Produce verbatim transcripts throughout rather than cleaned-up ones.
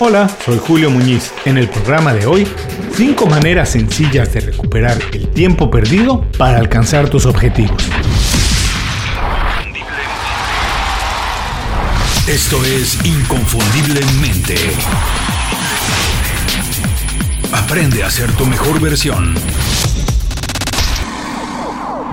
Hola, soy Julio Muñiz. En el programa de hoy, cinco maneras sencillas de recuperar el tiempo perdido para alcanzar tus objetivos. Esto es Inconfundiblemente. Aprende a ser tu mejor versión.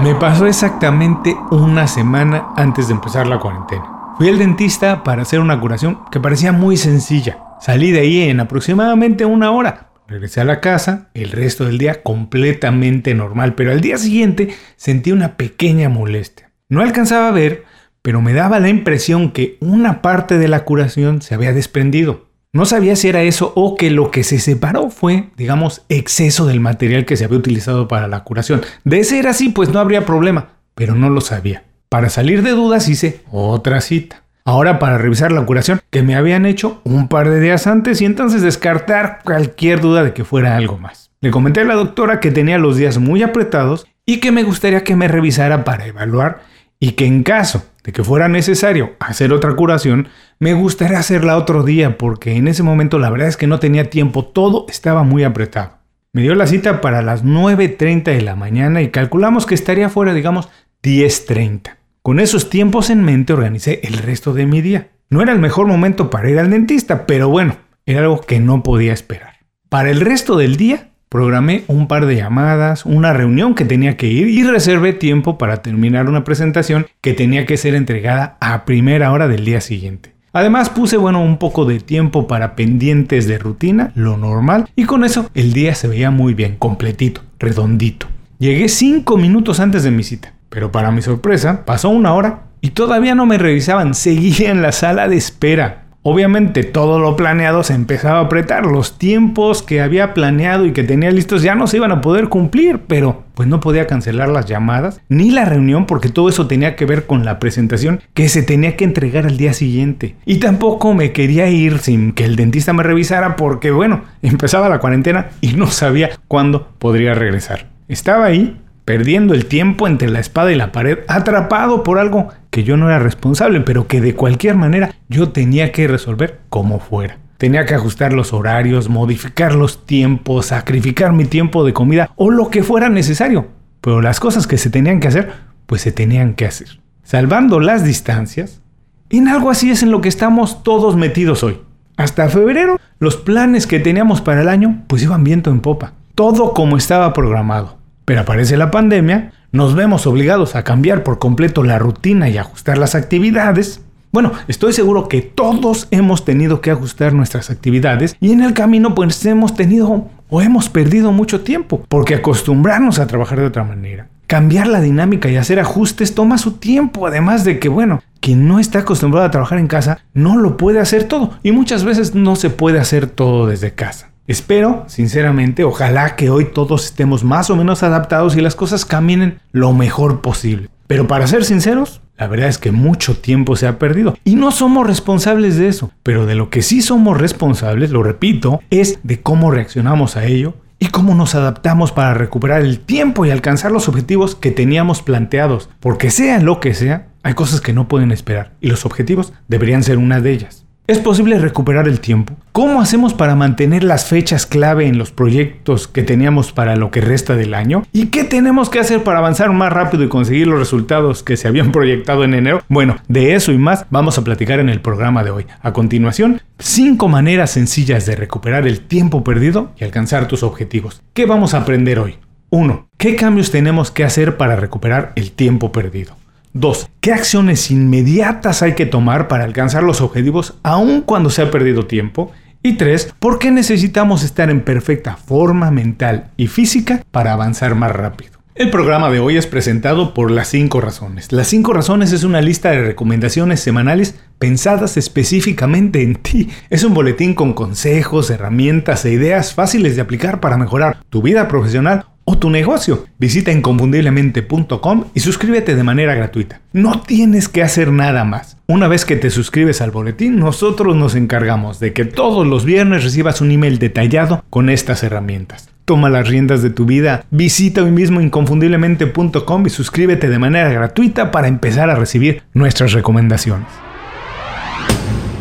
Me pasó exactamente una semana antes de empezar la cuarentena. Fui al dentista para hacer una curación que parecía muy sencilla. Salí de ahí en aproximadamente una hora. Regresé a la casa, el resto del día completamente normal, pero al día siguiente sentí una pequeña molestia. No alcanzaba a ver, pero me daba la impresión que una parte de la curación se había desprendido. No sabía si era eso o que lo que se separó fue, digamos, exceso del material que se había utilizado para la curación. De ser así, pues no habría problema, pero no lo sabía. Para salir de dudas hice otra cita. Ahora para revisar la curación que me habían hecho un par de días antes y entonces descartar cualquier duda de que fuera algo más. Le comenté a la doctora que tenía los días muy apretados y que me gustaría que me revisara para evaluar y que en caso de que fuera necesario hacer otra curación, me gustaría hacerla otro día porque en ese momento la verdad es que no tenía tiempo, todo estaba muy apretado. Me dio la cita para las nueve treinta de la mañana y calculamos que estaría fuera, digamos, diez treinta. Con esos tiempos en mente organicé el resto de mi día. No era el mejor momento para ir al dentista, pero bueno, era algo que no podía esperar. Para el resto del día, programé un par de llamadas, una reunión que tenía que ir y reservé tiempo para terminar una presentación que tenía que ser entregada a primera hora del día siguiente. Además puse, bueno, un poco de tiempo para pendientes de rutina, lo normal, y con eso el día se veía muy bien, completito, redondito. Llegué cinco minutos antes de mi cita, pero para mi sorpresa pasó una hora y todavía no me revisaban, seguía en la sala de espera. Obviamente todo lo planeado se empezaba a apretar, los tiempos que había planeado y que tenía listos ya no se iban a poder cumplir, pero pues no podía cancelar las llamadas ni la reunión porque todo eso tenía que ver con la presentación que se tenía que entregar al día siguiente. Y tampoco me quería ir sin que el dentista me revisara porque bueno, empezaba la cuarentena y no sabía cuándo podría regresar. Estaba ahí perdiendo el tiempo entre la espada y la pared, atrapado por algo que yo no era responsable, pero que de cualquier manera yo tenía que resolver como fuera. Tenía que ajustar los horarios, modificar los tiempos, sacrificar mi tiempo de comida o lo que fuera necesario. Pero las cosas que se tenían que hacer, pues se tenían que hacer. Salvando las distancias, en algo así es en lo que estamos todos metidos hoy. Hasta febrero, los planes que teníamos para el año, pues iban viento en popa. Todo como estaba programado. Pero aparece la pandemia, nos vemos obligados a cambiar por completo la rutina y ajustar las actividades. Bueno, estoy seguro que todos hemos tenido que ajustar nuestras actividades y en el camino pues hemos tenido o hemos perdido mucho tiempo, porque acostumbrarnos a trabajar de otra manera, cambiar la dinámica y hacer ajustes toma su tiempo, además de que bueno, quien no está acostumbrado a trabajar en casa no lo puede hacer todo y muchas veces no se puede hacer todo desde casa. Espero, sinceramente, ojalá que hoy todos estemos más o menos adaptados y las cosas caminen lo mejor posible. Pero para ser sinceros, la verdad es que mucho tiempo se ha perdido y no somos responsables de eso. Pero de lo que sí somos responsables, lo repito, es de cómo reaccionamos a ello y cómo nos adaptamos para recuperar el tiempo y alcanzar los objetivos que teníamos planteados. Porque sea lo que sea, hay cosas que no pueden esperar y los objetivos deberían ser una de ellas. ¿Es posible recuperar el tiempo? ¿Cómo hacemos para mantener las fechas clave en los proyectos que teníamos para lo que resta del año? ¿Y qué tenemos que hacer para avanzar más rápido y conseguir los resultados que se habían proyectado en enero? Bueno, de eso y más vamos a platicar en el programa de hoy. A continuación, cinco maneras sencillas de recuperar el tiempo perdido y alcanzar tus objetivos. ¿Qué vamos a aprender hoy? uno. ¿Qué cambios tenemos que hacer para recuperar el tiempo perdido? dos. ¿Qué acciones inmediatas hay que tomar para alcanzar los objetivos aun cuando se ha perdido tiempo? Y tres. ¿Por qué necesitamos estar en perfecta forma mental y física para avanzar más rápido? El programa de hoy es presentado por Las cinco Razones. Las cinco Razones es una lista de recomendaciones semanales pensadas específicamente en ti. Es un boletín con consejos, herramientas e ideas fáciles de aplicar para mejorar tu vida profesional o tu negocio. Visita inconfundiblemente punto com y suscríbete de manera gratuita. No tienes que hacer nada más. Una vez que te suscribes al boletín, nosotros nos encargamos de que todos los viernes recibas un email detallado con estas herramientas. Toma las riendas de tu vida. Visita hoy mismo inconfundiblemente punto com y suscríbete de manera gratuita para empezar a recibir nuestras recomendaciones.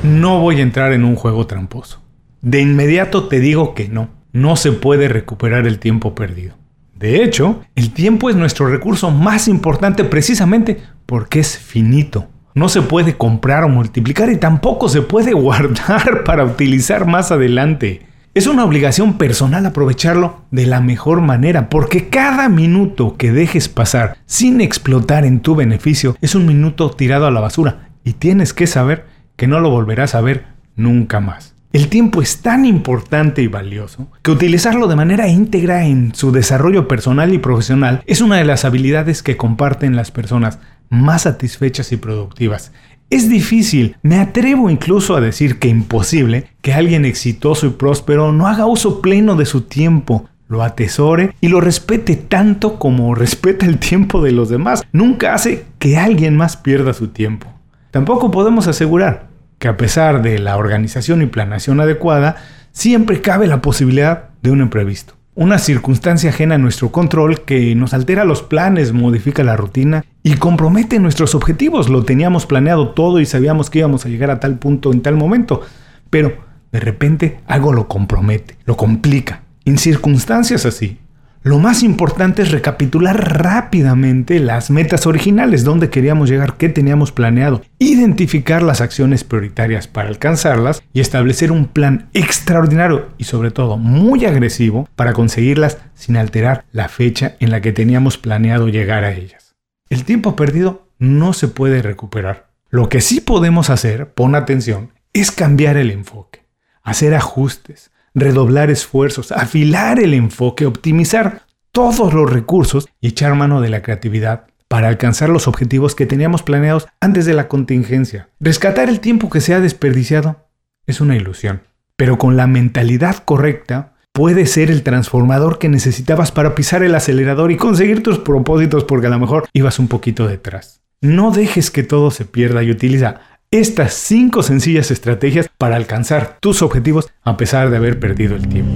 No voy a entrar en un juego tramposo. De inmediato te digo que no, no se puede recuperar el tiempo perdido. De hecho, el tiempo es nuestro recurso más importante precisamente porque es finito. No se puede comprar o multiplicar y tampoco se puede guardar para utilizar más adelante. Es una obligación personal aprovecharlo de la mejor manera, porque cada minuto que dejes pasar sin explotar en tu beneficio es un minuto tirado a la basura y tienes que saber que no lo volverás a ver nunca más. El tiempo es tan importante y valioso que utilizarlo de manera íntegra en su desarrollo personal y profesional es una de las habilidades que comparten las personas más satisfechas y productivas. Es difícil, me atrevo incluso a decir que imposible, que alguien exitoso y próspero no haga uso pleno de su tiempo, lo atesore y lo respete tanto como respeta el tiempo de los demás. Nunca hace que alguien más pierda su tiempo. Tampoco podemos asegurar que a pesar de la organización y planeación adecuada, siempre cabe la posibilidad de un imprevisto. Una circunstancia ajena a nuestro control que nos altera los planes, modifica la rutina y compromete nuestros objetivos. Lo teníamos planeado todo y sabíamos que íbamos a llegar a tal punto en tal momento, pero de repente algo lo compromete, lo complica. En circunstancias así, lo más importante es recapitular rápidamente las metas originales, dónde queríamos llegar, qué teníamos planeado, identificar las acciones prioritarias para alcanzarlas y establecer un plan extraordinario y sobre todo muy agresivo para conseguirlas sin alterar la fecha en la que teníamos planeado llegar a ellas. El tiempo perdido no se puede recuperar. Lo que sí podemos hacer, pon atención, es cambiar el enfoque, hacer ajustes, redoblar esfuerzos, afilar el enfoque, optimizar todos los recursos y echar mano de la creatividad para alcanzar los objetivos que teníamos planeados antes de la contingencia. Rescatar el tiempo que se ha desperdiciado es una ilusión, pero con la mentalidad correcta puede ser el transformador que necesitabas para pisar el acelerador y conseguir tus propósitos, porque a lo mejor ibas un poquito detrás. No dejes que todo se pierda y utiliza estas cinco sencillas estrategias para alcanzar tus objetivos a pesar de haber perdido el tiempo.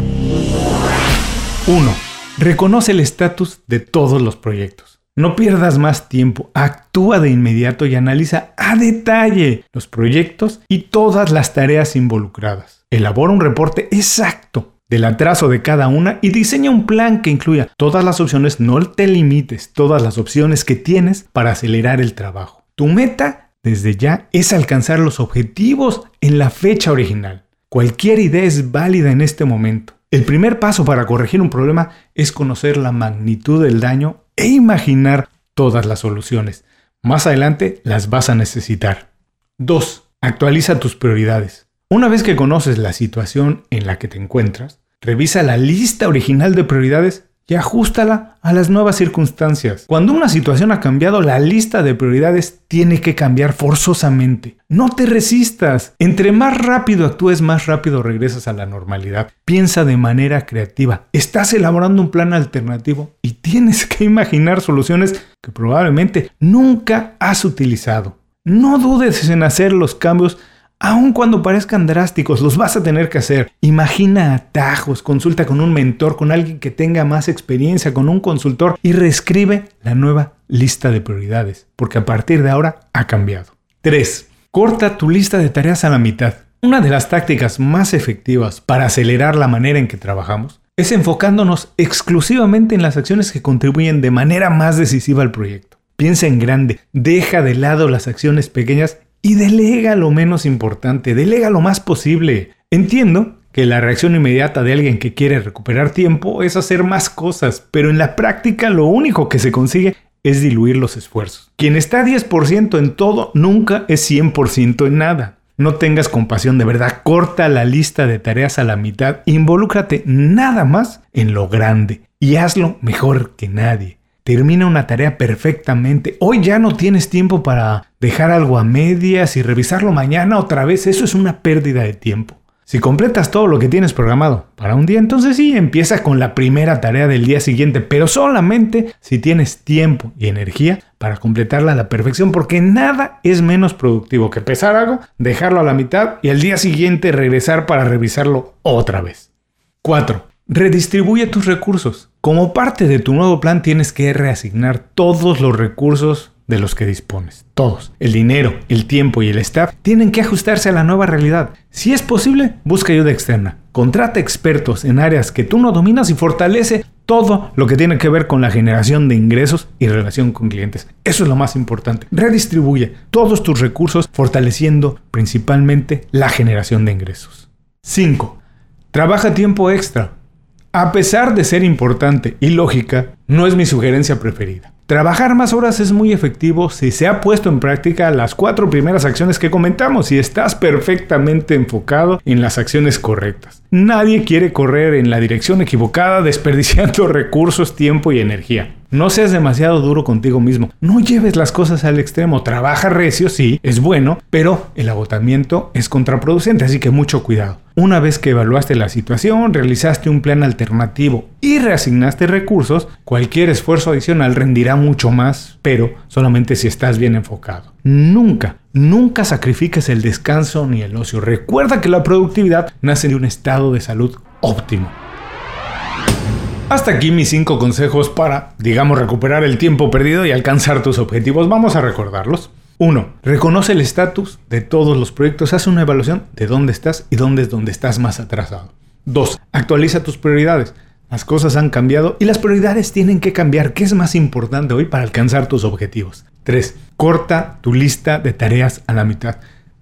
uno. Reconoce el estatus de todos los proyectos. No pierdas más tiempo, actúa de inmediato y analiza a detalle los proyectos y todas las tareas involucradas. Elabora un reporte exacto del atraso de cada una y diseña un plan que incluya todas las opciones. No te limites, todas las opciones que tienes para acelerar el trabajo. Tu meta desde ya es alcanzar los objetivos en la fecha original. Cualquier idea es válida en este momento. El primer paso para corregir un problema es conocer la magnitud del daño e imaginar todas las soluciones. Más adelante las vas a necesitar. dos. Actualiza tus prioridades. Una vez que conoces la situación en la que te encuentras, revisa la lista original de prioridades y ajústala a las nuevas circunstancias. Cuando una situación ha cambiado, la lista de prioridades tiene que cambiar forzosamente. No te resistas. Entre más rápido actúes, más rápido regresas a la normalidad. Piensa de manera creativa. Estás elaborando un plan alternativo y tienes que imaginar soluciones que probablemente nunca has utilizado. No dudes en hacer los cambios. Aun cuando parezcan drásticos, los vas a tener que hacer. Imagina atajos, consulta con un mentor, con alguien que tenga más experiencia, con un consultor y reescribe la nueva lista de prioridades, porque a partir de ahora ha cambiado. tres. Corta tu lista de tareas a la mitad. Una de las tácticas más efectivas para acelerar la manera en que trabajamos es enfocándonos exclusivamente en las acciones que contribuyen de manera más decisiva al proyecto. Piensa en grande, deja de lado las acciones pequeñas y delega lo menos importante, delega lo más posible. Entiendo que la reacción inmediata de alguien que quiere recuperar tiempo es hacer más cosas, pero en la práctica lo único que se consigue es diluir los esfuerzos. Quien está diez por ciento en todo nunca es cien por ciento en nada. No tengas compasión, de verdad, corta la lista de tareas a la mitad, involúcrate nada más en lo grande y hazlo mejor que nadie. Termina una tarea perfectamente. Hoy ya no tienes tiempo para dejar algo a medias y revisarlo mañana otra vez. Eso es una pérdida de tiempo. Si completas todo lo que tienes programado para un día, entonces sí, empieza con la primera tarea del día siguiente, pero solamente si tienes tiempo y energía para completarla a la perfección, porque nada es menos productivo que empezar algo, dejarlo a la mitad y al día siguiente regresar para revisarlo otra vez. cuatro. Redistribuye tus recursos. Como parte de tu nuevo plan tienes que reasignar todos los recursos de los que dispones. Todos, el dinero, el tiempo y el staff, tienen que ajustarse a la nueva realidad. Si es posible, busca ayuda externa. Contrata expertos en áreas que tú no dominas y fortalece todo lo que tiene que ver con la generación de ingresos y relación con clientes. Eso es lo más importante. Redistribuye todos tus recursos fortaleciendo principalmente la generación de ingresos. cinco. Trabaja tiempo extra. A pesar de ser importante y lógica, no es mi sugerencia preferida. Trabajar más horas es muy efectivo si se ha puesto en práctica las cuatro primeras acciones que comentamos y estás perfectamente enfocado en las acciones correctas. Nadie quiere correr en la dirección equivocada desperdiciando recursos, tiempo y energía. No seas demasiado duro contigo mismo. No lleves las cosas al extremo. Trabaja recio, sí, es bueno, pero el agotamiento es contraproducente, así que mucho cuidado. Una vez que evaluaste la situación, realizaste un plan alternativo y reasignaste recursos, cualquier esfuerzo adicional rendirá mucho más, pero solamente si estás bien enfocado. Nunca, nunca sacrifiques el descanso ni el ocio. Recuerda que la productividad nace de un estado de salud óptimo. Hasta aquí mis cinco consejos para, digamos, recuperar el tiempo perdido y alcanzar tus objetivos. Vamos a recordarlos. uno. Reconoce el estatus de todos los proyectos. Haz una evaluación de dónde estás y dónde es donde estás más atrasado. dos. Actualiza tus prioridades. Las cosas han cambiado y las prioridades tienen que cambiar. ¿Qué es más importante hoy para alcanzar tus objetivos? tres. Corta tu lista de tareas a la mitad.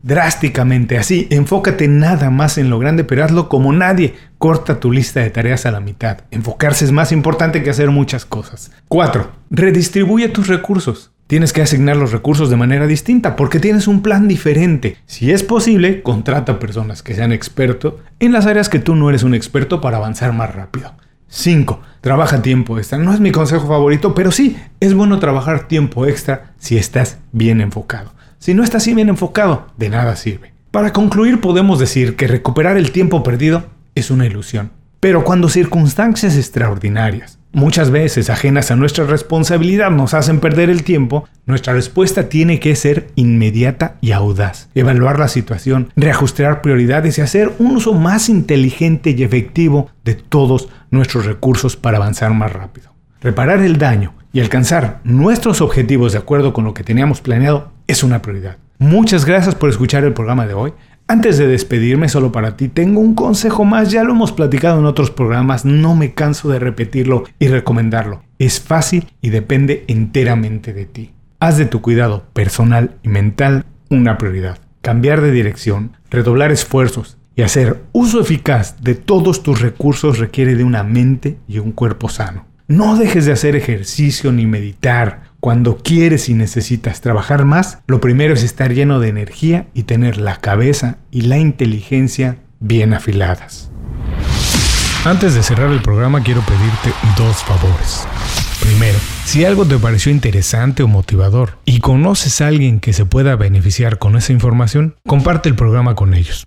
Drásticamente, así, enfócate nada más en lo grande, pero hazlo como nadie. Corta tu lista de tareas a la mitad. Enfocarse es más importante que hacer muchas cosas. cuatro. Redistribuye tus recursos. Tienes que asignar los recursos de manera distinta porque tienes un plan diferente. Si es posible, contrata personas que sean expertos en las áreas que tú no eres un experto para avanzar más rápido. cinco. Trabaja tiempo extra. No es mi consejo favorito, pero sí, es bueno trabajar tiempo extra si estás bien enfocado. Si no estás bien enfocado, de nada sirve. Para concluir, podemos decir que recuperar el tiempo perdido es una ilusión. Pero cuando circunstancias extraordinarias, muchas veces ajenas a nuestra responsabilidad, nos hacen perder el tiempo, nuestra respuesta tiene que ser inmediata y audaz. Evaluar la situación, reajustar prioridades y hacer un uso más inteligente y efectivo de todos nuestros recursos para avanzar más rápido. Reparar el daño y alcanzar nuestros objetivos de acuerdo con lo que teníamos planeado es una prioridad. Muchas gracias por escuchar el programa de hoy. Antes de despedirme, solo para ti, tengo un consejo más. Ya lo hemos platicado en otros programas, no me canso de repetirlo y recomendarlo. Es fácil y depende enteramente de ti. Haz de tu cuidado personal y mental una prioridad. Cambiar de dirección, redoblar esfuerzos y hacer uso eficaz de todos tus recursos requiere de una mente y un cuerpo sano. No dejes de hacer ejercicio ni meditar. Cuando quieres y necesitas trabajar más, lo primero es estar lleno de energía y tener la cabeza y la inteligencia bien afiladas. Antes de cerrar el programa, quiero pedirte dos favores. Primero, si algo te pareció interesante o motivador y conoces a alguien que se pueda beneficiar con esa información, comparte el programa con ellos.